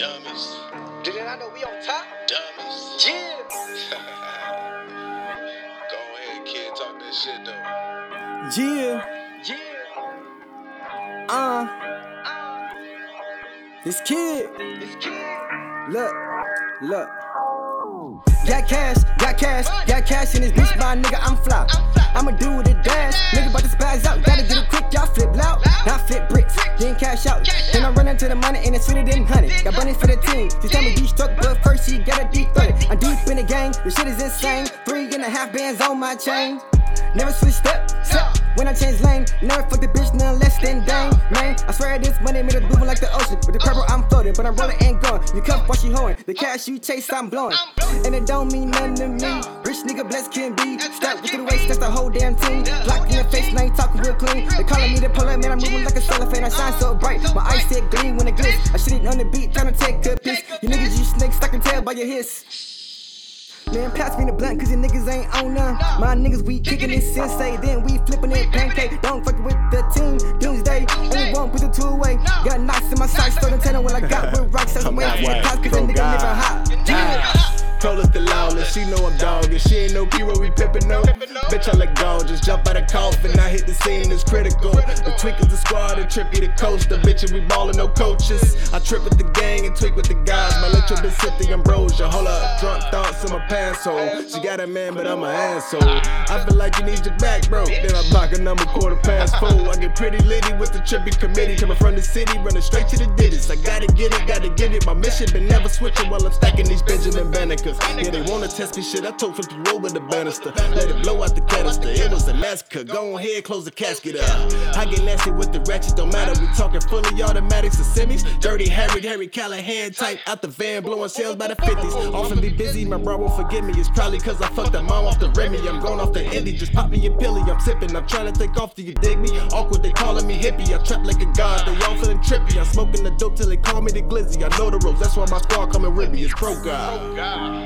Dummies. Didn't I know we on top? Dummies. Yeah. Go ahead, kid. Talk that shit, though. Yeah. Yeah. This kid. Look. Got cash in this bitch, my nigga, I'm fly. I'ma do the dash, nigga, bout to spaz out. Gotta get it quick, y'all flip loud. Now flip bricks, then cash out. Then I run into the money and it's sweeter than honey. Got bunnies for the team, this time we destruct, but first she got a D30. I'm deep in the game, this shit is insane. 3.5 bands on my chain. Never switched up. When I change lane, never fuck the bitch, none less than dang. Man, I swear this money made it moving like the ocean. With the purple, I'm floating, but I'm rolling and going. You cuff while she hoeing, the cash you chase, I'm blowing. And it don't mean nothing to me. Rich nigga, blessed can be. Stuck with the waist, that's the whole damn team. Block in your face, now you talking real clean. They calling me the polar, man, I'm moving like a cellophane. I shine so bright, my eyes said gleam when it glitz. I shit on the beat, trying to take a piss. You niggas, you snakes, I can tell by your hiss. Man, pass me the blunt, cause you niggas ain't on none. My niggas, we kicking it sensei, then we flipping it pancake. Don't fuck with the team, doomsday. Only one put the two away. Got knocks in my socks, throw them tenor when I got with rocks. I was waiting for the cops, cause a nigga living hot. Told us the lawless, she know I'm doggin'. She ain't no P-Roy, we pimpin' no. Bitch, I let go, just jump out of coffin. I hit the scene, it's critical. The tweak is the squad, and Trippy the coaster. Bitch, and we ballin', no coaches. I trip with the gang and tweak with the guys. My little bitch sip the ambrosia. Hold up, drunk thoughts in my pants hole. She got a man, but I'm an asshole. I feel like you need your back, bro. Then I block a number 4:15. I get pretty litty with the Trippy committee. Coming from the city, running straight to the digits. I gotta get it. My mission been never switching while I'm stacking these Benjamin Banneker. Yeah, they wanna test me shit, I told flip you over the banister. Let it blow out the canister, it was a massacre. Go on ahead, close the casket up. I get nasty with the ratchet, don't matter. We talking fully automatics and semis. Dirty Harry Callahan type. Out the van, blowing sales by the 50s. Often be busy, my bro won't forgive me. It's probably cause I fucked the mom off the Remy. I'm going off the Indy, just pop me a pilly. I'm sipping, I'm trying to take off, do you dig me? Awkward, they calling me hippie. I trap like a god, they all feeling trippy. I'm smoking the dope till they call me the glizzy. I know the ropes, that's why my squad coming with me. It's ProGod.